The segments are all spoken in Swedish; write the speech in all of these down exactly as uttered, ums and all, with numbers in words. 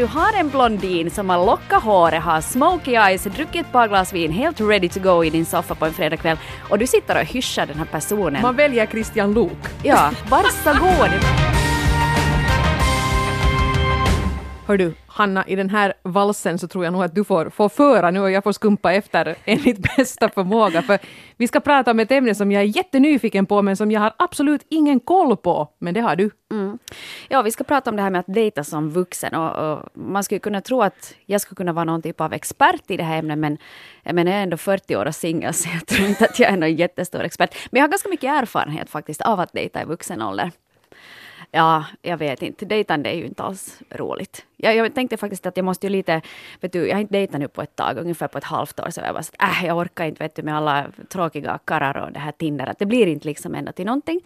du har en blondin som har lockat håret, har smoky eyes, druckit ett par glas vin, helt ready to go i din soffa på en fredagkväll, och du sitter och hyschar den här personen. Man väljer Christian Luuk. Ja, varsågod. Hör du, Hanna, i den här valsen så tror jag nog att du får, får föra nu och jag får skumpa efter enligt bästa förmåga. För vi ska prata om ett ämne som jag är jättenyfiken på men som jag har absolut ingen koll på. Men det har du. Mm. Ja, vi ska prata om det här med att dejta som vuxen. Och, och man skulle kunna tro att jag skulle kunna vara någon typ av expert i det här ämnet. Men, men jag är ändå fyrtio år och singel så jag tror inte att jag är någon jättestor expert. Men jag har ganska mycket erfarenhet faktiskt av att dejta i vuxen ålder. Ja, jag vet inte. Dejtande är ju inte alls roligt. Jag, jag tänkte faktiskt att jag måste ju lite, vet du, jag har inte dejtat nu på ett tag, ungefär på ett halvt år. Så jag bara så att, äh, jag orkar inte, vet du, med alla tråkiga karrar och det här Tinder. Att det blir inte liksom ändå till någonting.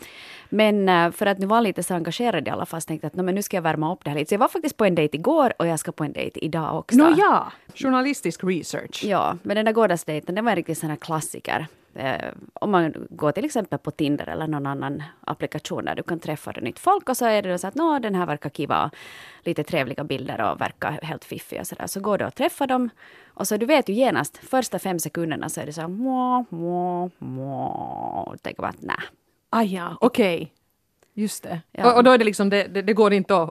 Men för att nu var lite så engagerad i alla fall, så tänkte jag att no, men nu ska jag värma upp det här lite. Så jag var faktiskt på en dejt igår och jag ska på en dejt idag också. Nå no, ja, journalistisk research. Ja, men den där gårdagsdejten, det var en riktigt sån här klassiker. Om man går till exempel på Tinder eller någon annan applikation där du kan träffa nytt folk och så är det så att nå, den här verkar kiva, lite trevliga bilder och verkar helt fiffig och sådär. Så går du och träffar dem och så du vet ju genast första fem sekunderna så är det så här må, må, må och tänker bara att nej. Ah ja, okej. Okay. Just det. Ja. Och, och då är det liksom, det, det, det går inte att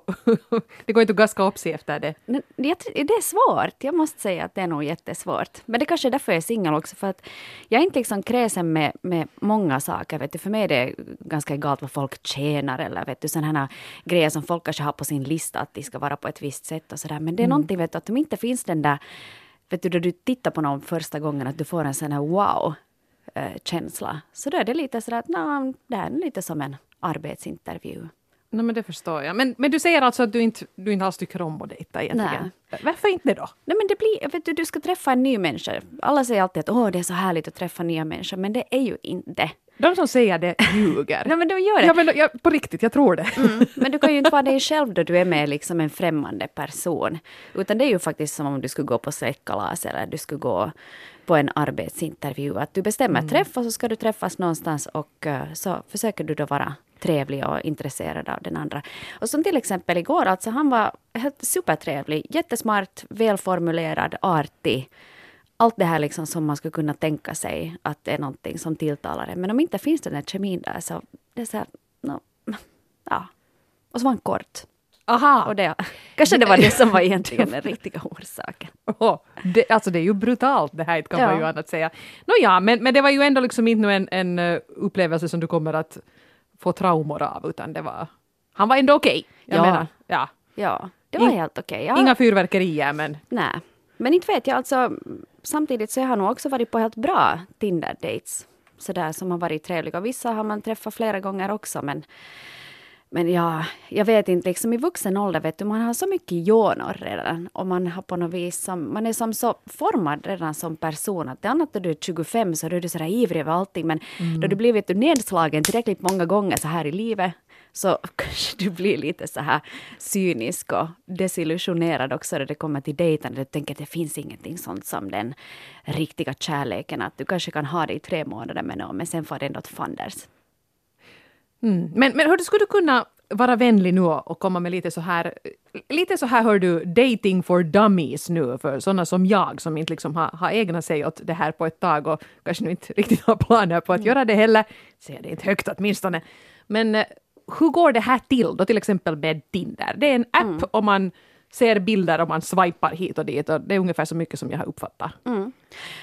det går inte att gaska upp sig efter det. Men, jag, det är svårt. Jag måste säga att det är nog jättesvårt. Men det kanske är därför jag är singel också. För att jag är inte liksom kräsen med, med många saker. Vet du, för mig är det ganska egalt vad folk tjänar. Eller vet du, sådana grejer som folk kanske har på sin lista. Att de ska vara på ett visst sätt och sådär. Men det är mm. någonting, vet du, att de inte finns den där, vet du, då du tittar på någon första gången. Att du får en sån här wow-känsla. Så då är det lite sådär att nah, det här är lite som en arbetsintervju. Nej, men det förstår jag. Men, men du säger alltså att du inte, du inte alls tycker om att dejta egentligen. Nej. Varför inte då? Nej, men det blir, vet du, du ska träffa en ny människa. Alla säger alltid att åh, det är så härligt att träffa nya människor. Men det är ju inte. De som säger det ljuger. Nej, men de gör det. Ja, men jag, på riktigt, jag tror det. Mm. Men du kan ju inte vara dig själv då du är med liksom en främmande person. Utan det är ju faktiskt som om du skulle gå på släktkalas eller du skulle gå på en arbetsintervju. Att du bestämmer mm. träff och så ska du träffas någonstans och uh, så försöker du då vara trevlig och intresserad av den andra. Och som till exempel igår, alltså han var helt supertrevlig, jättesmart, välformulerad, artig. Allt det här liksom som man skulle kunna tänka sig att det är någonting som tilltalar en. Men om inte finns den här kemin där så det är så här, no, ja. Och så var han kort. Aha. Och det, kanske det var det som var egentligen den riktiga orsaken. Oh, det, alltså det är ju brutalt det här, kan ja. man ju annat säga. Nå ja, men, men det var ju ändå liksom inte en, en upplevelse som du kommer att få traumor av, utan det var, han var ändå okej. Okay. Jag ja. menar, ja. Ja, det var In, helt okej. Okay. Ja. Inga fyrverkerier, men... Nej, men inte vet jag, alltså samtidigt så har jag nog också varit på helt bra Tinder-dates, sådär som har varit trevliga. Vissa har man träffat flera gånger också, men men ja, jag vet inte, liksom i vuxen ålder, vet du, man har så mycket jonor redan och man har på något vis som, man är som så formad redan som person, att det annat då du är tjugofem så är du sådär ivrig över allting, men mm. då du blir, vet du, nedslagen tillräckligt många gånger så här i livet så kanske du blir lite så här cynisk och desillusionerad också när det kommer till dejtande. Du tänker att det finns ingenting sånt som den riktiga kärleken, att du kanske kan ha det i tre månader med någon, men sen får det ändå ett fanders. Mm. Men, men hör du, skulle du kunna vara vänlig nu och komma med lite så här, lite så här hör du, dating for dummies nu för sådana som jag som inte liksom har, har ägnat sig åt det här på ett tag och kanske nu inte riktigt har planer på att mm. göra det heller. Säger det inte högt åtminstone. Men hur går det här till då, till exempel med Tinder? Det är en app mm. och man ser bilder och man swipar hit och dit och det är ungefär så mycket som jag har uppfattat. Mm.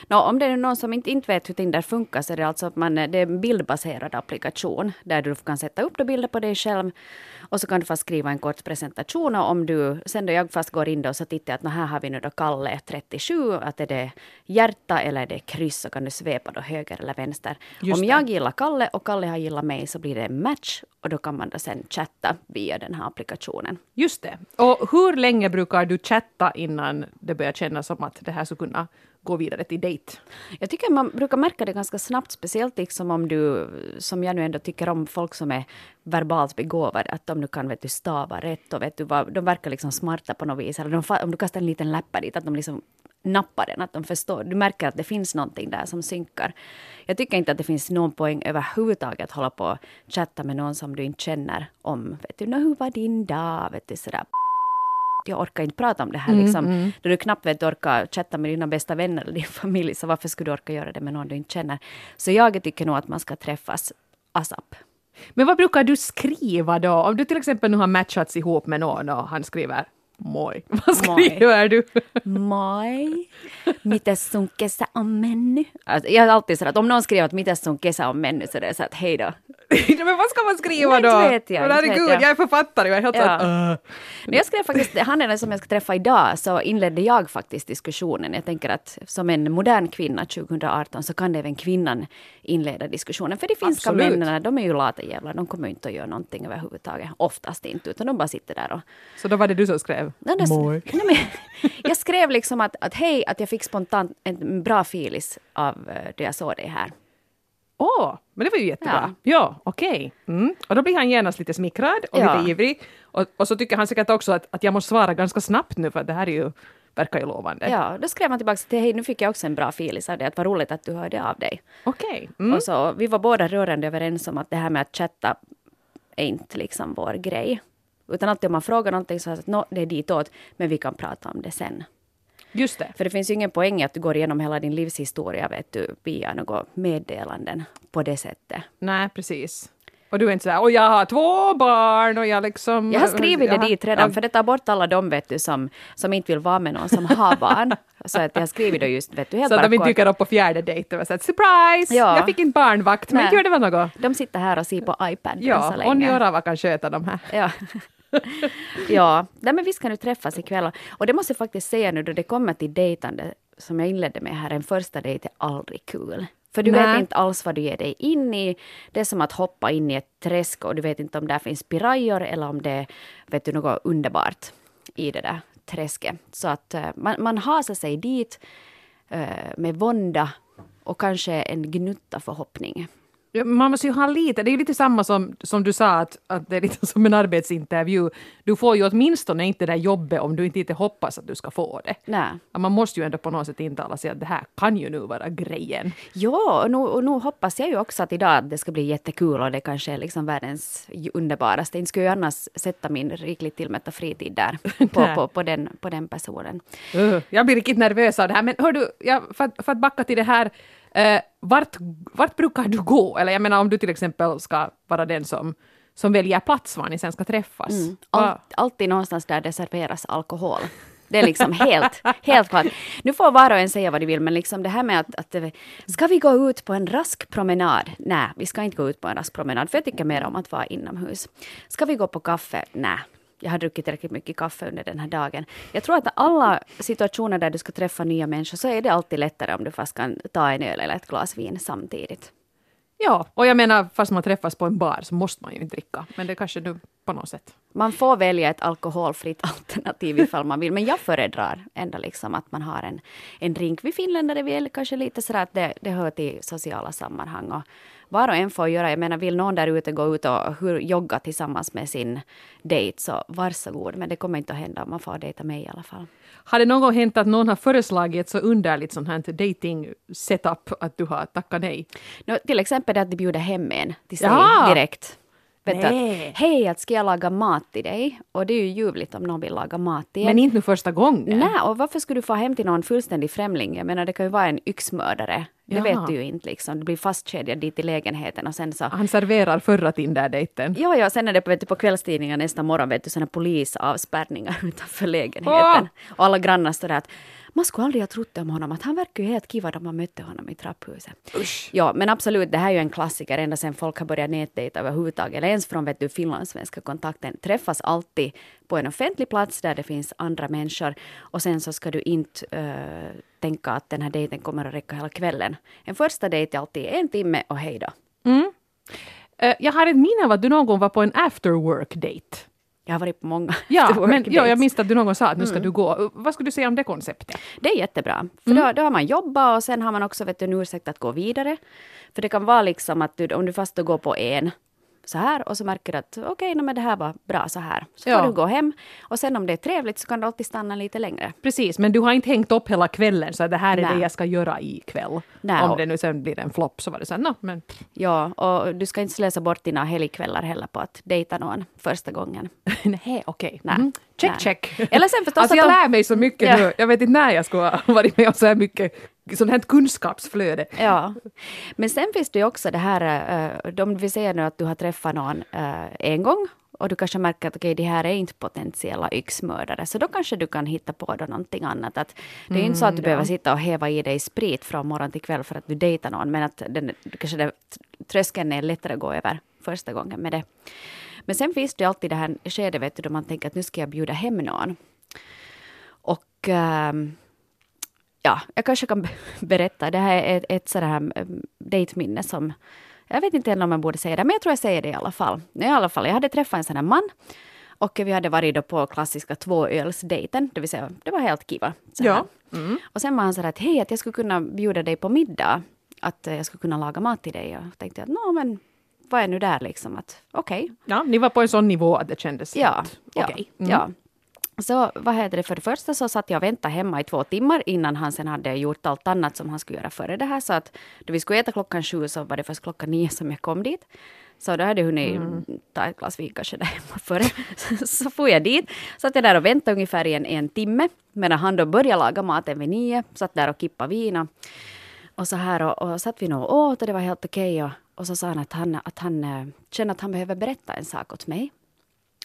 No, om det är någon som inte, inte vet hur Tinder funkar så är det alltså att man, det är en bildbaserad applikation där du kan sätta upp bilder på dig själv och så kan du fast skriva en kort presentation och om du, sen då jag fast går in och så tittar jag att här har vi nu då Kalle trettiosju, att är det hjärta eller är det kryss så kan du svepa då höger eller vänster. Just om det. Jag gillar Kalle och Kalle har gillat mig så blir det en match och då kan man då sen chatta via den här applikationen. Just det. Och hur länge brukar du chatta innan det börjar kännas som att det här skulle kunna gå vidare till dejt? Jag tycker man brukar märka det ganska snabbt, speciellt liksom om du, som jag nu ändå tycker om folk som är verbalt begåvade, att om du kan, vet du, stava rätt och vet du vad, de verkar liksom smarta på något vis, eller de, om du kastar en liten läppa dit, att de liksom nappar den, att de förstår, du märker att det finns någonting där som synkar. Jag tycker inte att det finns någon poäng överhuvudtaget att hålla på och chatta med någon som du inte känner om, vet du, hur var din dag, vet du, sådär. jag orkar inte prata om det här. Mm, liksom. Mm. Då du knappt vet orkar chatta med dina bästa vänner eller din familj, så varför skulle du orka göra det med någon du inte känner? Så jag tycker nog att man ska träffas ASAP. Men vad brukar du skriva då? Om du till exempel nu har matchats ihop med någon och han skriver moi. Vad skriver moi. Du? Moi. Mitä sun kesä on mennyt? Alltså, jag har alltid så att om någon skriver att mitä sun kesä on mennyt så är det så att hej då. Men vad ska man skriva då? Jag vet jag. Herregud, jag. jag. jag är författare. Jag, är helt ja. att, uh. Men jag skrev faktiskt, han är den som jag ska träffa idag, så inledde jag faktiskt diskussionen. Jag tänker att som en modern kvinna tjugo arton så kan även kvinnan inleda diskussionen. För de finska Absolut. männen, de är ju lata jävlar. De kommer inte att göra någonting överhuvudtaget. Oftast inte, utan de bara sitter där. Och... Så då var det du som skrev? Nej, det, nej, men, jag skrev liksom att, att hej, att jag fick spontant en bra filis av det jag såg dig här. Åh, oh, men det var ju jättebra. Ja, ja okej. Okay. Mm. Och då blir han genast lite smickrad och ja. lite ivrig. Och, och så tycker han säkert också att, att jag måste svara ganska snabbt nu, för det här är ju, verkar ju lovande. Ja, då skrev han tillbaka till hej, nu fick jag också en bra filis av det. Att vad roligt att du hörde av dig. Okej. Okay. Mm. Och så, vi var båda rörande överens om att det här med att chatta är inte liksom vår grej. Utan alltid om man frågar någonting så har jag sagt, nå, det är ditåt, men vi kan prata om det sen. Just det. För det finns ju ingen poäng att du går igenom hela din livshistoria, vet du, via några meddelanden på det sättet. Nej, precis. Och du är inte så här, och jag har två barn och jag liksom... Jag har skrivit det har, dit redan, ja. för det tar bort alla de, vet du, som, som inte vill vara med någon som har barn. Så att jag har skrivit det just, vet du, helt så bara Så att de inte dyker upp på fjärde dejt och var så att, surprise! Ja. Jag fick inte barnvakt, men Nej. gör det väl något? De sitter här och ser på iPad ja, så länge. Ja, och ni och Rava kan sköta de här. Ja. ja, nej, men vi ska nu träffas ikväll. Och det måste jag faktiskt säga nu, då det kommer till dejtande som jag inledde med här, en första dejt är aldrig kul. För du nej. vet inte alls vad du ger dig in i. Det är som att hoppa in i ett träsk och du vet inte om det finns pirajor eller om det vet du något underbart i det där träsket. Så att man, man hasar sig dit uh, med vånda och kanske en gnutta förhoppning. Man måste ju ha lite, det är ju lite samma som, som du sa att, att det är lite som en arbetsintervju. Du får ju åtminstone inte det där jobbet om du inte, inte hoppas att du ska få det. Nej. Man måste ju ändå på något sätt intala sig att det här kan ju nu vara grejen. Ja, och nu, och nu hoppas jag ju också att idag det ska bli jättekul och det kanske är liksom världens underbaraste. Jag skulle ju annars sätta min riktigt tillmätta fritid där på, på, på, den, på den personen. Uh, jag blir riktigt nervös av det här, men hör du, jag, för, för att backa till det här. Uh, vart, vart brukar du gå? Eller jag menar om du till exempel ska vara den som, som väljer plats var ni sen ska träffas. Mm. Allt, alltid någonstans där det serveras alkohol. Det är liksom helt, helt klart. Nu får var och en säga vad de vill, men liksom det här med att, att ska vi gå ut på en rask promenad? Nej, vi ska inte gå ut på en rask promenad, för jag tycker mer om att vara inomhus. Ska vi gå på kaffe? Nej. Jag har druckit tillräckligt mycket kaffe under den här dagen. Jag tror att alla situationer där du ska träffa nya människor så är det alltid lättare om du fast kan ta en öl eller ett glas vin samtidigt. Ja, och jag menar fast man träffas på en bar så måste man ju inte dricka. Men det kanske du på något sätt. Man får välja ett alkoholfritt alternativ ifall man vill. Men jag föredrar ändå liksom att man har en, en drink. Vi finländare vill kanske lite sådär att det, det hör till sociala sammanhang och var och en får göra, jag menar vill någon där ute gå ut och hur, jogga tillsammans med sin dejt så varsågod. Men det kommer inte att hända om man får dejta mig i alla fall. Har det någon gång hänt att någon har föreslagit så underligt sånt här dating setup att du har tackat nej? No, till exempel att de bjuder hem en till sig ja. direkt. Vet att, hej, att ska jag laga mat till dig? Och det är ju ljuvligt om någon vill laga mat till er. Men inte nu första gången. Nej, och varför skulle du få hem till någon fullständig främling? Jag menar, det kan ju vara en yxmördare. Det ja. vet du ju inte liksom. Du blir fastkedjad dit i lägenheten och sen så... Han serverar förra Tinder-dejten. Ja, ja, sen är det på, vet du, på kvällstidningar nästa morgon, vet du, sådana polisavspärrningar utanför lägenheten. Oh! Och alla grannar står där att... Man skulle aldrig ha trott om honom, att han verkar ju helt kivad om man mötte honom i trapphuset. Usch. Ja, men absolut, det här är ju en klassiker ända sedan folk har börjat nätdejta överhuvudtaget. Eller ens från, vet du, finlandssvenska kontakten träffas alltid på en offentlig plats där det finns andra människor. Och sen så ska du inte uh, tänka att den här dejten kommer att räcka hela kvällen. En första dejt är alltid en timme och hej då. Mm. Uh, jag har ett minne av att du någon gång var på en after work-date. Jag har varit på många ja, men, ja, jag minns att du någon gång sa att nu ska mm. du gå. Vad skulle du säga om det konceptet? Det är jättebra. För mm. då, då har man jobbat och sen har man också, vet du, en ursäkt att gå vidare. För det kan vara liksom att du, om du fast går på en så här och så märker att okej, okay, no, men det här var bra så här. Så får ja. du gå hem och sen om det är trevligt så kan du alltid stanna lite längre. Precis, men du har inte hängt upp hela kvällen så det här är Nej. det jag ska göra ikväll. Nej. Om det nu sen blir en flopp så var det sen. No, men... Ja, och du ska inte slösa bort dina helgkvällar heller på att dejta någon första gången. Nej, okej. Okay. Mm. Check, Nej. check. Eller sen förstås alltså, att jag de... lär mig så mycket ja. nu. Jag vet inte när jag skulle ha varit med om så här mycket sånt här kunskapsflöde. Ja, men sen finns det ju också det här, de vill säga nu att du har träffat någon en gång och du kanske märker att okej, okay, det här är inte potentiella yxmördare, så då kanske du kan hitta på då någonting annat. Att det är ju inte så att du mm, behöver ja. sitta och häva i dig sprit från morgon till kväll för att du dejtar någon, men att den, kanske den, tröskeln är lättare att gå över första gången med det. Men sen finns det alltid det här skedet, vet du, då man tänker att nu ska jag bjuda hem någon. Och... Ähm, Ja, jag kanske kan berätta. Det här är ett, ett sådär här dejtminne som... Jag vet inte om man borde säga det, men jag tror jag säger det i alla fall. I alla fall, jag hade träffat en sån här man. Och vi hade varit då på klassiska tvåölsdejten. Det vill säga, det var helt kiva. Ja. Mm. Och sen var han sådär att, hej, att jag skulle kunna bjuda dig på middag. Att jag skulle kunna laga mat till dig. Jag tänkte att, nå men... Vad är nu där liksom? Att, okej. Okay. Ja, ni var på en sån nivå att det kändes... Ja, ja, okay. mm. ja. Så vad heter det, för det första så satt jag och väntade hemma i två timmar innan han sen hade gjort allt annat som han skulle göra före det här. Så att då vi skulle äta klockan sju så var det först klockan nio som jag kom dit. Så då hade hunnit mm. ta ett glas vin kanske där hemma före. Så, så får jag dit. Satt jag där och väntade ungefär en, en timme. Medan han då började laga maten vid nio. Satt där och kippa vin. Och så här och, och satt vi nog och åt och det var helt okej. Och, och så sa han att han, att han känner att han behöver berätta en sak åt mig.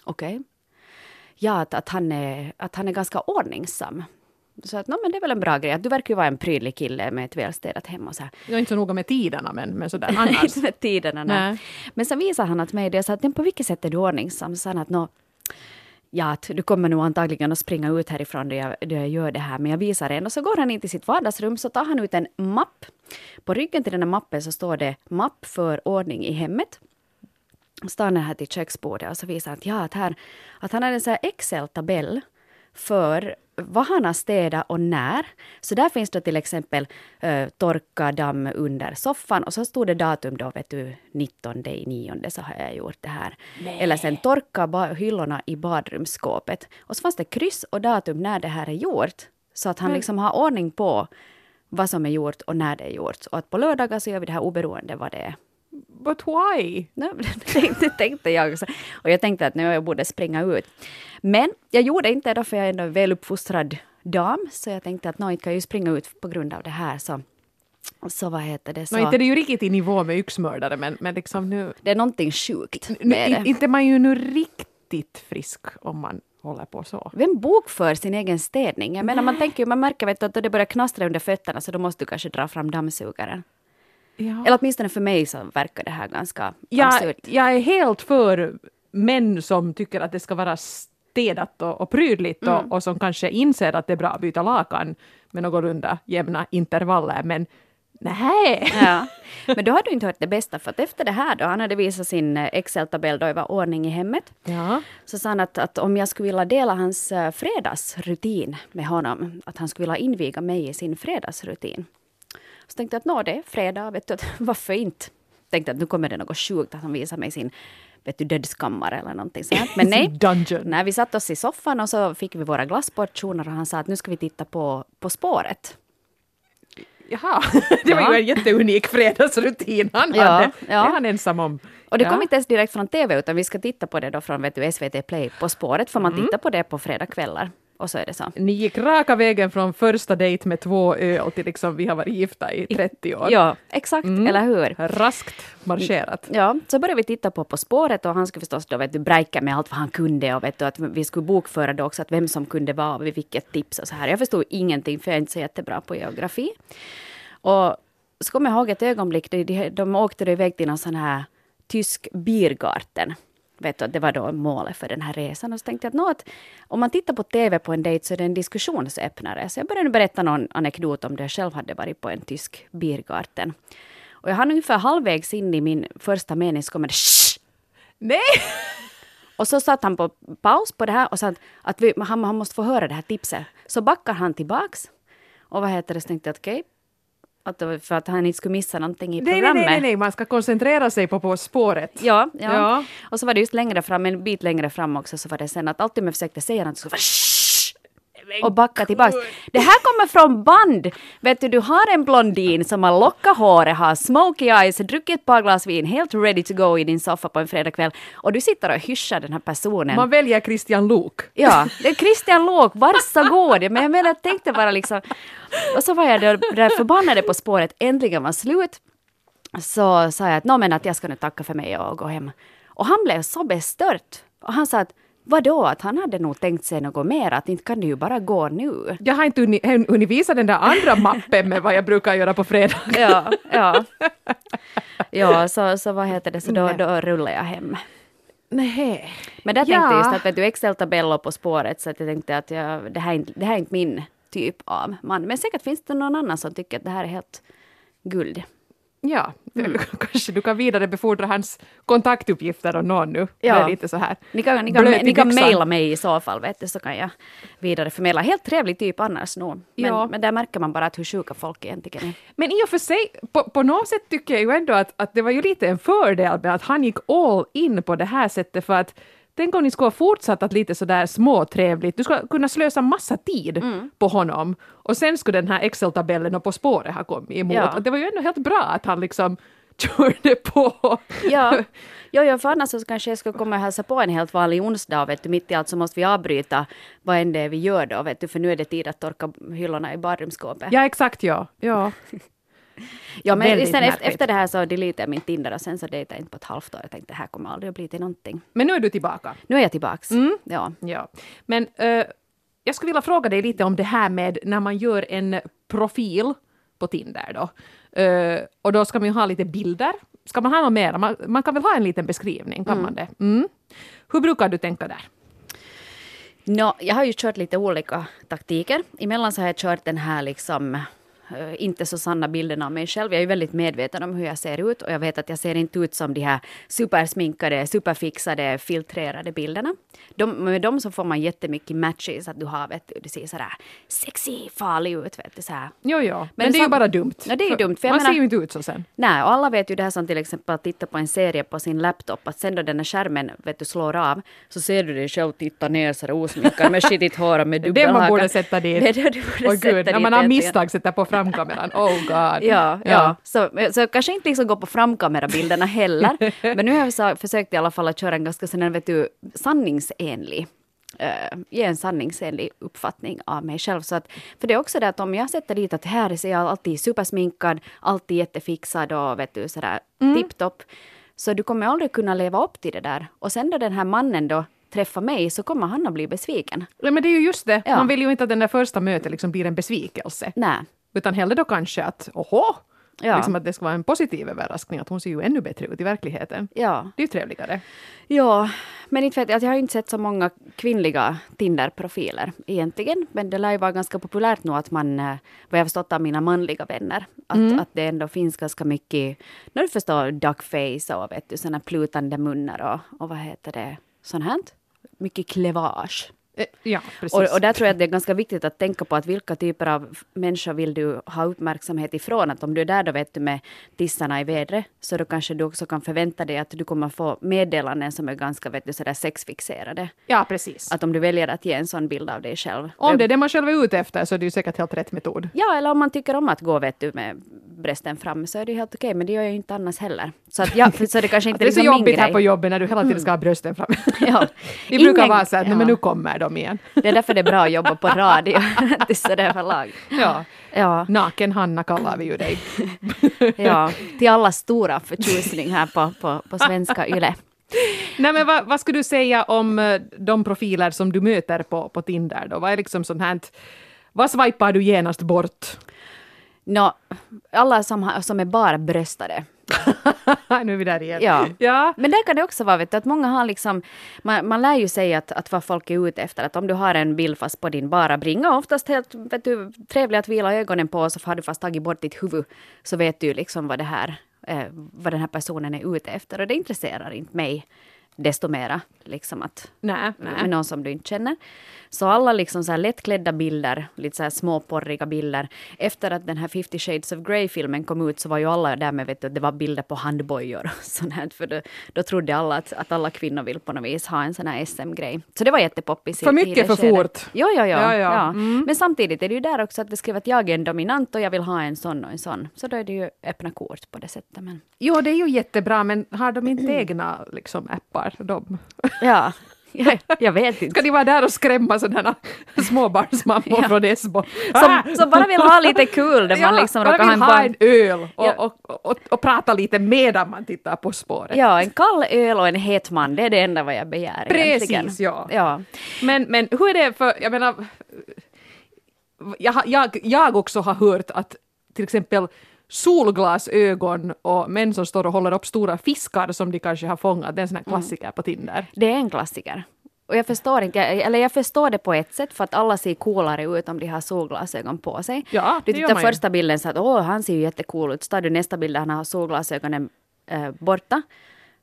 Okej. Okay. Ja, att, att, han är, att han är ganska ordningsam. Så att, no, men det är väl en bra grej. Att du verkar ju vara en prydlig kille med ett välstädat hem och så här. Jag är inte så noga med tiderna, men, men sådär annars. Inte med tiderna, nej. Men så visar han att mig det. Så att, på vilket sätt är du ordningsam? Så att, no, ja, att du kommer nog antagligen att springa ut härifrån då jag, då jag gör det här. Men jag visar en. Och så går han in till sitt vardagsrum så tar han ut en mapp. På ryggen till den här mappen så står det mapp för ordning i hemmet. Stannar här till köksbordet och så visar han att, ja, att, här, att han hade en så här Excel-tabell för vad han har städat och när. Så där finns det till exempel eh, torka, damm under soffan och så stod det datum då, vet du, nittonde i nionde så har jag gjort det här. Nej. Eller sen torka ba- hyllorna i badrumsskåpet. Och så fanns det kryss och datum när det här är gjort. Så att han mm. liksom har ordning på vad som är gjort och när det är gjort. Och att på lördagar så gör vi det här oberoende vad det är. But why? Nej, det tänkte jag också. Och jag tänkte att nu jag borde springa ut. Men jag gjorde inte det för jag är en väluppfostrad dam. Så jag tänkte att någon kan ju springa ut på grund av det här. Så, så vad heter det? Så... No, inte det är ju riktigt i nivå med yxmördare. Men, men liksom nu... Det är någonting sjukt med nu, det. Inte man ju nu riktigt frisk om man... håller på så. Vem bokför sin egen städning? Jag menar, man tänker ju, man märker vet, att det börjar knastra under fötterna så då måste du kanske dra fram dammsugaren. Ja. Eller åtminstone för mig så verkar det här ganska jag, absurt. Jag är helt för män som tycker att det ska vara städat och, och prydligt mm. och, och som kanske inser att det är bra att byta lakan med någorlunda jämna intervaller. Men nej! Ja. Men då har du inte hört det bästa för att efter det här då, han hade visat sin Excel-tabell då över ordning i hemmet. Ja. Så sa han att, att om jag skulle vilja dela hans fredagsrutin med honom, att han skulle vilja inviga mig i sin fredagsrutin. Så tänkte jag att nå det är fredag, vet du, att, varför inte? Tänkte att nu kommer det något sjukt att han visar mig sin, vet du, dödskammare eller någonting sånt. Men nej, dungeon. När vi satt oss i soffan och så fick vi våra glassportioner och han sa att nu ska vi titta på, på spåret. Jaha, det var ja. ju en jätteunik fredagsrutin han ja, hade. Ja. Det är han ensam om. Och det ja. kom inte ens direkt från tv utan vi ska titta på det då från, vet du, S V T Play på spåret för man mm. tittar på det på fredagkvällar. Och så är det så. Ni gick raka vägen från första dejt med två öl till liksom vi har varit gifta i trettio år. Ja, exakt, mm. eller hur? Raskt marscherat. Ja, så började vi titta på på spåret och han skulle förstås då, vet du, breaka med allt vad han kunde och vet du, att vi skulle bokföra då också att vem som kunde vara vid vilket tips och så här. Jag förstod ingenting för jag är inte så jättebra på geografi. Och så kom jag ihåg ett ögonblick, de, de åkte då iväg till någon sån här tysk biergarten. Vet du, det var då målet för den här resan. Och så tänkte jag att, nå, att om man tittar på tv på en dejt så är det en diskussionsöppnare. Så jag började berätta någon anekdot om det jag själv hade varit på en tysk biergarten. Och jag hann ungefär halvvägs in i min första mening så kommer det shh! Nej! Och så satt han på paus på det här och sa att, att vi, han, han måste få höra det här tipset. Så backar han tillbaks. Och vad heter det? Så tänkte jag att okej. Okay, Att det var för att han inte skulle missa någonting i nej, programmet. Nej, nej, nej, man ska koncentrera sig på på spåret. Ja, ja, ja. Och så var det just längre fram, en bit längre fram också, så var det sen att alltid man försökte säga något så var och backa tillbaka. Det här kommer från band. Vet du, du har en blondin som har lockat håret, har smoky eyes, druckit ett par glas vin, helt ready to go i din soffa på en fredagkväll. Och du sitter och hyschar den här personen. Man väljer Christian Luuk. Ja, det är Christian Luuk, varsågod. Men jag menar, jag tänkte bara liksom... Och så var jag där, där förbannade på spåret. Äntligen var slut. Så sa jag att, nå men att jag ska nu tacka för mig och gå hem. Och han blev så bestört. Och han sa att, vadå? Att han hade nog tänkt sig något mer. Att inte kan du bara gå nu. Jag har inte hunnit uni- visa den där andra mappen med vad jag brukar göra på fredag. ja, ja. Ja, så, så vad heter det? Så då, då rullar jag hem. Nej. Men där tänkte jag just att vet du Excel-tabeller på spåret. Så att jag tänkte att jag, det, här inte, det här är inte min typ av man. Men säkert finns det någon annan som tycker att det här är helt guld. Ja, mm. Kanske du kan vidare befordra hans kontaktuppgifter och någon nu. Ja. Det är lite så här. Ni kan, ni kan, ni kan mejla mig i så fall, vet du, så kan jag vidare förmedla. Helt trevlig typ annars nog. Men, ja. Men där märker man bara att hur sjuka folk egentligen är. Men i och för sig, på, på något sätt tycker jag ju ändå att, att det var ju lite en fördel med att han gick all in på det här sättet, för att tänk om ni ska ha fortsatt att lite sådär småtrevligt. Du ska kunna slösa massa tid mm. på honom. Och sen skulle den här Excel-tabellen och på spåret ha kommit emot. Ja. Det var ju ändå helt bra att han liksom körde på. Ja, ja, ja för annars så kanske jag ska komma och hälsa på en helt vanlig onsdag. Vet du, mitt i allt så måste vi avbryta vad än det vi gör då. Vet du, för nu är det tid att torka hyllorna i badrumsskåpet. Ja, exakt ja. Ja, ja men sen efter, efter det här så delete jag min Tinder och sen så dejtade jag inte på ett halvt år. Jag tänkte det här kommer aldrig att bli till någonting. Men nu är du tillbaka. Nu är jag tillbaka. Mm. Ja. Ja. Men uh, jag skulle vilja fråga dig lite om det här med när man gör en profil på Tinder då. Uh, och då ska man ju ha lite bilder. Ska man ha något mer? Man, man kan väl ha en liten beskrivning, kan mm. man det? Mm. Hur brukar du tänka där? No, jag har ju kört lite olika taktiker. Emellan så har jag kört den här liksom... inte så sanna bilderna av mig själv. Jag är ju väldigt medveten om hur jag ser ut och jag vet att jag ser inte ut som de här supersminkade, superfixade, filtrerade bilderna. De, med dem så får man jättemycket matches att du har, vet du, det ser sådär sexy, farlig ut, vet du, så här. Jo, jo. Men, men det är ju bara dumt. Ja, det är ju dumt. För man menar, ser ju inte ut så sen. Nej, och alla vet ju det här som till exempel att titta på en serie på sin laptop, att sen då den här skärmen, vet du, slår av, så ser du dig själv titta ner sådär osminkad med skitigt hår och med dubbelhakan. Det man borde sätta dit. Det är det du borde oh, sätta gud, dit. När man har misstag sätta på framkameran. Oh god. Ja, ja. Så, så kanske inte liksom gå på framkamerabilderna heller. Men nu har jag så, försökt i alla fall att köra en ganska sån här, vet du, sanningsenlig. Uh, ge en sanningsenlig uppfattning av mig själv. Så att, för det är också det att om jag sätter dit att här ser jag alltid supersminkad, alltid jättefixad och vet du sådär mm. tipptopp. Så du kommer aldrig kunna leva upp till det där. Och sen då den här mannen då träffa mig så kommer han att bli besviken. Ja, men det är ju just det. Ja. Man vill ju inte att den där första mötet liksom blir en besvikelse. Nej. Utan hellre då kanske att, oho, ja. Liksom att det ska vara en positiv överraskning. Att hon ser ju ännu bättre ut i verkligheten. Ja. Det är ju trevligare. Ja, men inte för att jag har inte sett så många kvinnliga Tinder-profiler egentligen. Men det lär ju vara ganska populärt nu att man, vad jag har förstått av mina manliga vänner. Att, mm. att det ändå finns ganska mycket, när du förstår, duckface och vet du, sådana plutande munnar och, och vad heter det, sånt här. Mycket klevage. Ja, precis. Och, och där tror jag att det är ganska viktigt att tänka på att vilka typer av människor vill du ha uppmärksamhet ifrån. Att om du är där då vet du med tissarna i vädret så då kanske du också kan förvänta dig att du kommer få meddelanden som är ganska vet du, sådär sexfixerade. Ja, precis. Att om du väljer att ge en sån bild av dig själv. Om det är det man själv är ute efter så är det ju säkert helt rätt metod. Ja, eller om man tycker om att gå vet du, med brösten fram så är det helt okej. Men det gör jag ju inte annars heller. Så, att, ja, så det kanske inte är liksom min grej. Det är så jobbigt här på jobbet när du hela tiden mm. ska ha brösten fram. Ja. Det brukar Ingen, vara så att ja. Men nu kommer de. Igen. Det är därför det är bra att jobba på radio. Det är sådär för lag. Ja. Ja. Naken Hanna kallar vi ju dig. Ja, till alla stora förtjusning här på, på, på svenska Yle. Nej, men vad, vad skulle du säga om de profiler som du möter på, på Tinder då? Vad är liksom sånt här, vad swipar du genast bort? No, alla som, som är bara bröstade. Nu är vi där igen. Ja. Ja. Men där kan det också vara, vet du, att många har liksom, man, man lär ju sig att, att vad folk är ute efter, att om du har en bild fast på din bara bringa, oftast helt, vet du, trevligt att vila ögonen på, så har du fast tagit bort ditt huvud, så vet du liksom vad det här, eh, vad den här personen är ute efter, och det intresserar inte mig desto mera liksom att nej, nej. med någon som du inte känner. Så alla liksom så här lättklädda bilder, lite så här småporriga bilder. Efter att den här Fifty Shades of Grey-filmen kom ut så var ju alla där med, vet du, det var bilder på handbojor och sånt här. För då, då trodde alla att, att alla kvinnor vill på något vis ha en sån här S M-grej. Så det var jättepoppis. För mycket, för fort. Ja, ja, ja. ja, ja. ja. Mm. Men samtidigt är det ju där också att det skriver att jag är en dominant och jag vill ha en sån och en sån. Så då är det ju öppna kort på det sättet. Men... Jo, det är ju jättebra, men har de inte egna liksom, appar? De? Ja, jag, jag vet inte. Ska de vara där och skrämma sådana småbarnsmammor ja. från Esbo? Som, som bara vill ha lite kul. Där ja, man liksom bara vill ha en, ha en öl och, ja. och, och, och, och prata lite medan man tittar på spåret. Ja, en kall öl och en het man, det är det enda vad jag begär. Precis, ja. ja. Men, men hur är det för, jag menar, jag, jag, jag också har hört att till exempel solglasögon och män som står och håller upp stora fiskar som de kanske har fångat. Det är en sån här klassiker mm. på Tinder. Det är en klassiker. Och jag förstår inte, eller jag förstår det på ett sätt för att alla ser coolare ut om de har solglasögon på sig. Ja, du tittar första bilden så att åh, han ser ju jättecool ut. Står du nästa bild där han har solglasögonen äh, borta.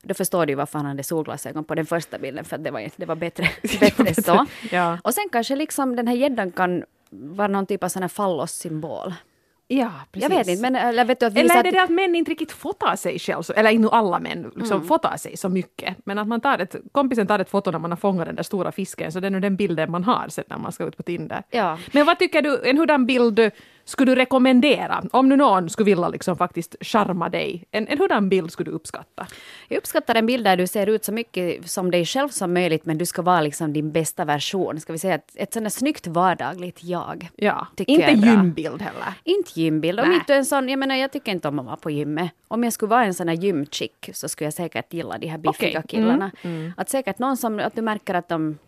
Då förstår du varför han hade solglasögon på den första bilden för att det var, det var bättre, bättre så. Ja. Och sen kanske liksom den här gäddan kan vara någon typ av sån här fallossymbol. Ja, precis. Jag vet inte, men eller vet du att vi eller är det att... det att män inte riktigt fotar sig själv, eller inte alla män liksom mm. fotar sig så mycket, men att man tar ett, kompisen tar ett foto när man har fångat den där stora fisken, så det är nu den bilden man har sen när man ska ut på Tinder. Ja. Men vad tycker du, en hurdan bild skulle du rekommendera? Om nu någon skulle vilja liksom faktiskt charma dig, en, en hurdan bild skulle du uppskatta? Jag uppskattar en bild där du ser ut så mycket som dig själv som möjligt, men du ska vara liksom din bästa version. Ska vi säga ett, ett sådant snyggt vardagligt jag. Ja, inte jag gymbild heller. Inte gymbild. Om inte en sån, jag menar, jag tycker inte om att vara på gymmet. Om jag skulle vara en sån här gymchick så skulle jag säkert gilla de här biffiga okay. killarna. Mm, mm. Att säkert någon som, att du märker att de...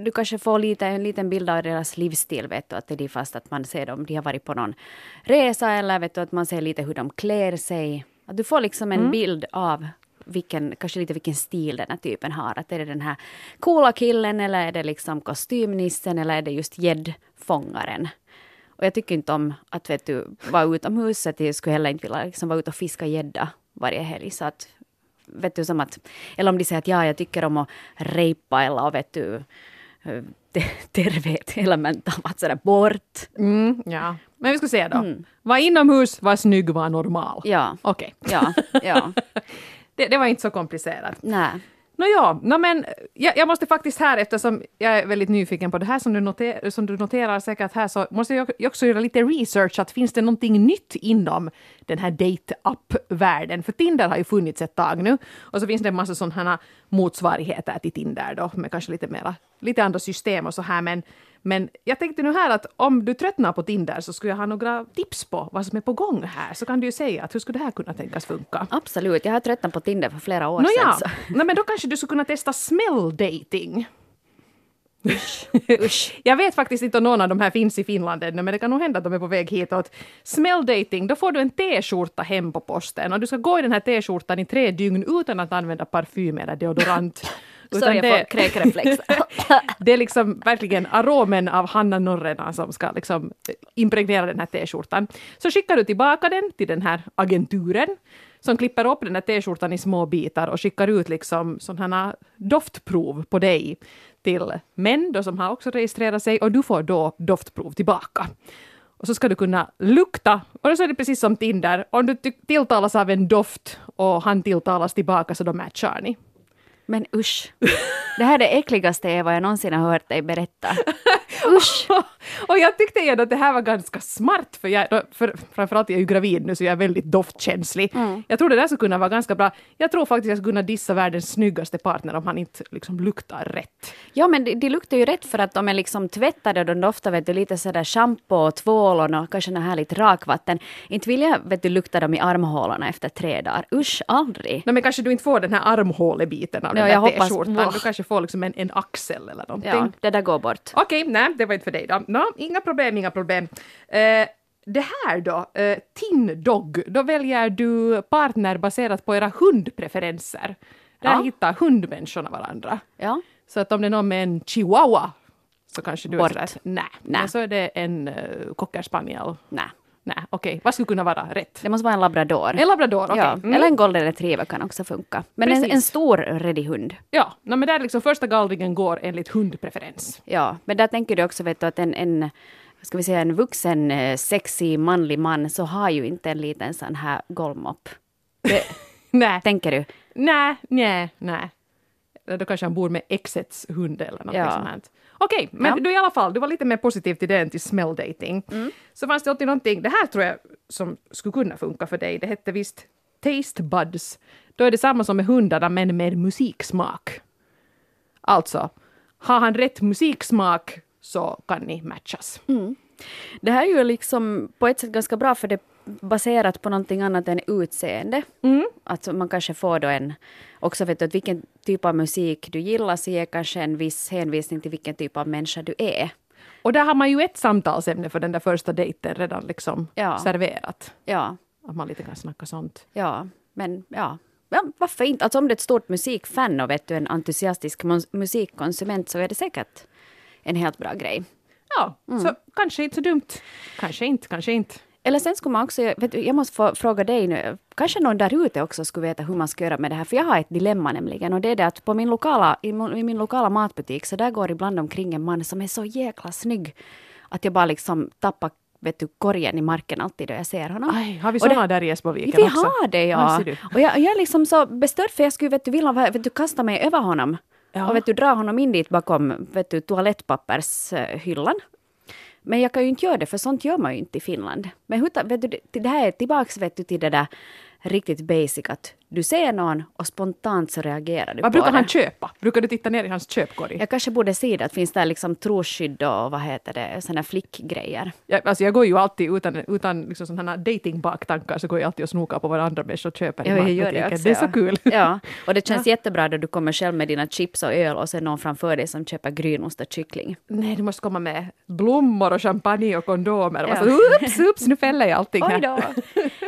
Du kanske får lite, en liten bild av deras livsstil, vet du, att det är fast att man ser dem, de har varit på någon resa eller vet du, att man ser lite hur de klär sig. Att du får liksom en mm. bild av vilken, kanske lite vilken stil den här typen har. Att är det den här coola killen eller är det liksom kostymnissen eller är det just gäddfångaren? Och jag tycker inte om att, vet du, vara utomhus, att jag skulle heller inte vilja liksom vara ute och fiska gädda varje helg så att... Vet du, som att, eller om de säger att ja, jag tycker om att rejpailla och vet du, terveet-element av att sådär bort. Mm, ja. Men vi ska se då. Mm. Var inomhus, var snygg, var normal. Ja. Okej. Okay. Ja, ja. det, det var inte så komplicerat. Nej. Nå ja, nå men jag, jag måste faktiskt här, eftersom jag är väldigt nyfiken på det här som du, noter, som du noterar säkert här, så måste jag också göra lite research att finns det någonting nytt inom den här date-app-världen? För Tinder har ju funnits ett tag nu och så finns det en massa sådana motsvarigheter till Tinder då, med kanske lite, mera, lite andra system och så här, men Men jag tänkte nu här att om du tröttnar på Tinder så skulle jag ha några tips på vad som är på gång här. Så kan du ju säga att hur skulle det här kunna tänkas funka? Absolut, jag har tröttnat på Tinder för flera år Nå sedan. Ja. Nej, men då kanske du skulle kunna testa smelldating. Usch. Usch. Jag vet faktiskt inte om någon av de här finns i Finland ännu, men det kan nog hända att de är på väg hitåt. Smelldating, då får du en t-skjorta hem på posten och du ska gå i den här t-skjortan i tre dygn utan att använda parfym eller deodorant. Sorry, jag får kräkreflex. Det är liksom verkligen aromen av Hanna Norrena som ska liksom impregnera den här t-skjortan. Så skickar du tillbaka den till den här agenturen som klipper upp den här t-skjortan i små bitar och skickar ut liksom sådana doftprov på dig till män då som har också registrerat sig, och du får då doftprov tillbaka. Och så ska du kunna lukta. Och då är det precis som Tinder. Om du tilltalas av en doft och han tilltalas tillbaka så då matchar ni. Men usch, det här är det äckligaste Eva jag någonsin har hört dig berätta. Usch! och, och jag tyckte ju att det här var ganska smart, för, jag, för framförallt är jag ju gravid nu så jag är väldigt doftkänslig. Mm. Jag tror det där skulle kunna vara ganska bra. Jag tror faktiskt jag skulle kunna dissa världens snyggaste partner om han inte liksom luktar rätt. Ja, men det de luktar ju rätt för att de är liksom tvättade och de doftar, vet du, lite sådär shampoo och tvål och kanske något härligt rakvatten. Inte vill jag, vet du, lukta dem i armhålorna efter tre dagar. Usch, aldrig! Nej, men kanske du inte får den här armhålebiten av ja, jag hoppas. Wow. Du kanske får liksom en, en axel eller någonting. Ja, det där går bort. Okej, okay, nej, det var inte för dig då. No, inga problem, inga problem. Uh, det här då, uh, Tindog, då väljer du partner baserat på era hundpreferenser. Där ja. hittar hundmänniskorna varandra. Ja. Så att om det är någon med en chihuahua så kanske du bort. Är sådär. Nej, så är det en uh, cockerspaniel. Nej. Nej, okej. Okay. Vad skulle kunna vara rätt? Det måste vara en labrador. En labrador, okej. Okay. Ja. Mm. Eller en golden retriever kan också funka. Men en, en stor redig hund. Ja, no, men där liksom första gallringen går enligt hundpreferens. Ja, men där tänker du också, vet du, att en... en ska vi säga en vuxen, sexig, manlig man så har ju inte en liten sån här golvmopp. Nej. Tänker du? Nej, nej, nej. Då kanske han bor med exets hund eller något ja. sånt. Okej, men ja. du i alla fall, du var lite mer positiv till det än till smell dating. Mm. Så fanns det alltid någonting, det här tror jag som skulle kunna funka för dig. Det hette visst taste buds. Då är det samma som med hundarna men med musiksmak. Alltså, har han rätt musiksmak så kan ni matchas. Mm. Det här är ju liksom på ett sätt ganska bra för det är baserat på någonting annat än utseende. Mm. Att man kanske får då en, också vet du att vilken typ av musik du gillar så ger kanske en viss hänvisning till vilken typ av människa du är. Och där har man ju ett samtalsämne för den där första dejten redan liksom ja. serverat. Ja. Att man lite kan snacka sånt. Ja, men ja. Ja, varför inte? Alltså om det är ett stort musikfan och vet du en entusiastisk musikkonsument så är det säkert en helt bra grej. Ja, mm. så kanske inte så dumt. Kanske inte, kanske inte. Eller sen skulle man också, vet du, jag måste få fråga dig nu, kanske någon där ute också skulle veta hur man ska göra med det här, för jag har ett dilemma nämligen, och det är det att på min lokala, i min lokala matbutik så där går ibland omkring en man som är så jäkla snygg att jag bara liksom tappar, vet du, korgen i marken alltid då jag ser honom. Aj, har vi sådana där i Esboviken också? Vi har det, ja. Aj, och jag, jag är liksom så bestört för jag skulle, vet du, vilja, vet du, kasta mig över honom. Ja. Och vet du, dra honom in dit bakom, vet du, toalettpappershyllan. Men jag kan ju inte göra det, för sånt gör man ju inte i Finland. Men hur, vet du, det här är tillbaks, vet du, till det där riktigt basic att du ser någon och spontant så reagerar du. Vad brukar det. han köpa? Brukar du titta ner i hans köpkorg? Jag kanske borde se det, att finns där liksom tråskydd och vad heter det, sådana flickgrejer. Ja, alltså jag går ju alltid utan, utan liksom sådana dating-baktankar så går jag alltid och snokar på varandra med och köper ja, i markbutiken. Det, också, det är så ja. kul. Ja, och det känns ja. jättebra då du kommer själv med dina chips och öl och sen någon framför dig som köper grynost och kyckling. Nej, du måste komma med blommor och champagne och kondomer. Ja. Alltså, ups, ups, nu fäller jag allting här. Oj då.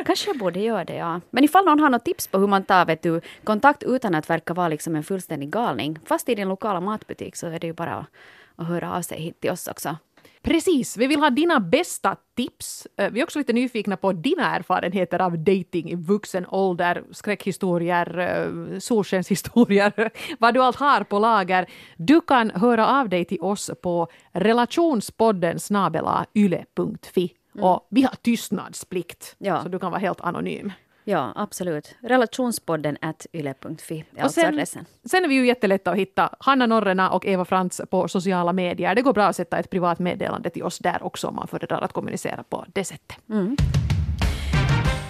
Kanske jag borde göra det, ja. Men ifall någon har något tips på hur man tar, vet du, kontakt utan att verka vara liksom en fullständig galning. Fast i din lokala matbutik så är det ju bara att, att höra av sig hit till oss också. Precis, vi vill ha dina bästa tips. Vi är också lite nyfikna på dina erfarenheter av dating i vuxen ålder, skräckhistorier, solskenshistorier, vad du allt har på lager. Du kan höra av dig till oss på relationspodden snabel-a yle punkt fi. Och vi har tystnadsplikt, ja. så du kan vara helt anonym. Ja, absolut. Relationspodden at yle punkt fi. Och sen, sen är vi ju jättelätta att hitta Hanna Norrena och Eva Frans på sociala medier. Det går bra att sätta ett privat meddelande till oss där också om man föredrar att kommunicera på det sättet. Mm.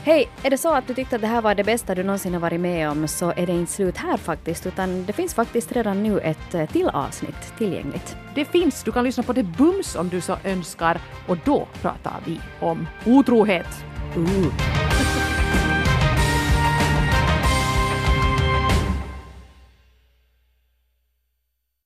Hej, är det så att du tyckte att det här var det bästa du någonsin har varit med om så är det inte slut här faktiskt, utan det finns faktiskt redan nu ett till avsnitt tillgängligt. Det finns, du kan lyssna på det bums om du så önskar och då pratar vi om otrohet. Uh.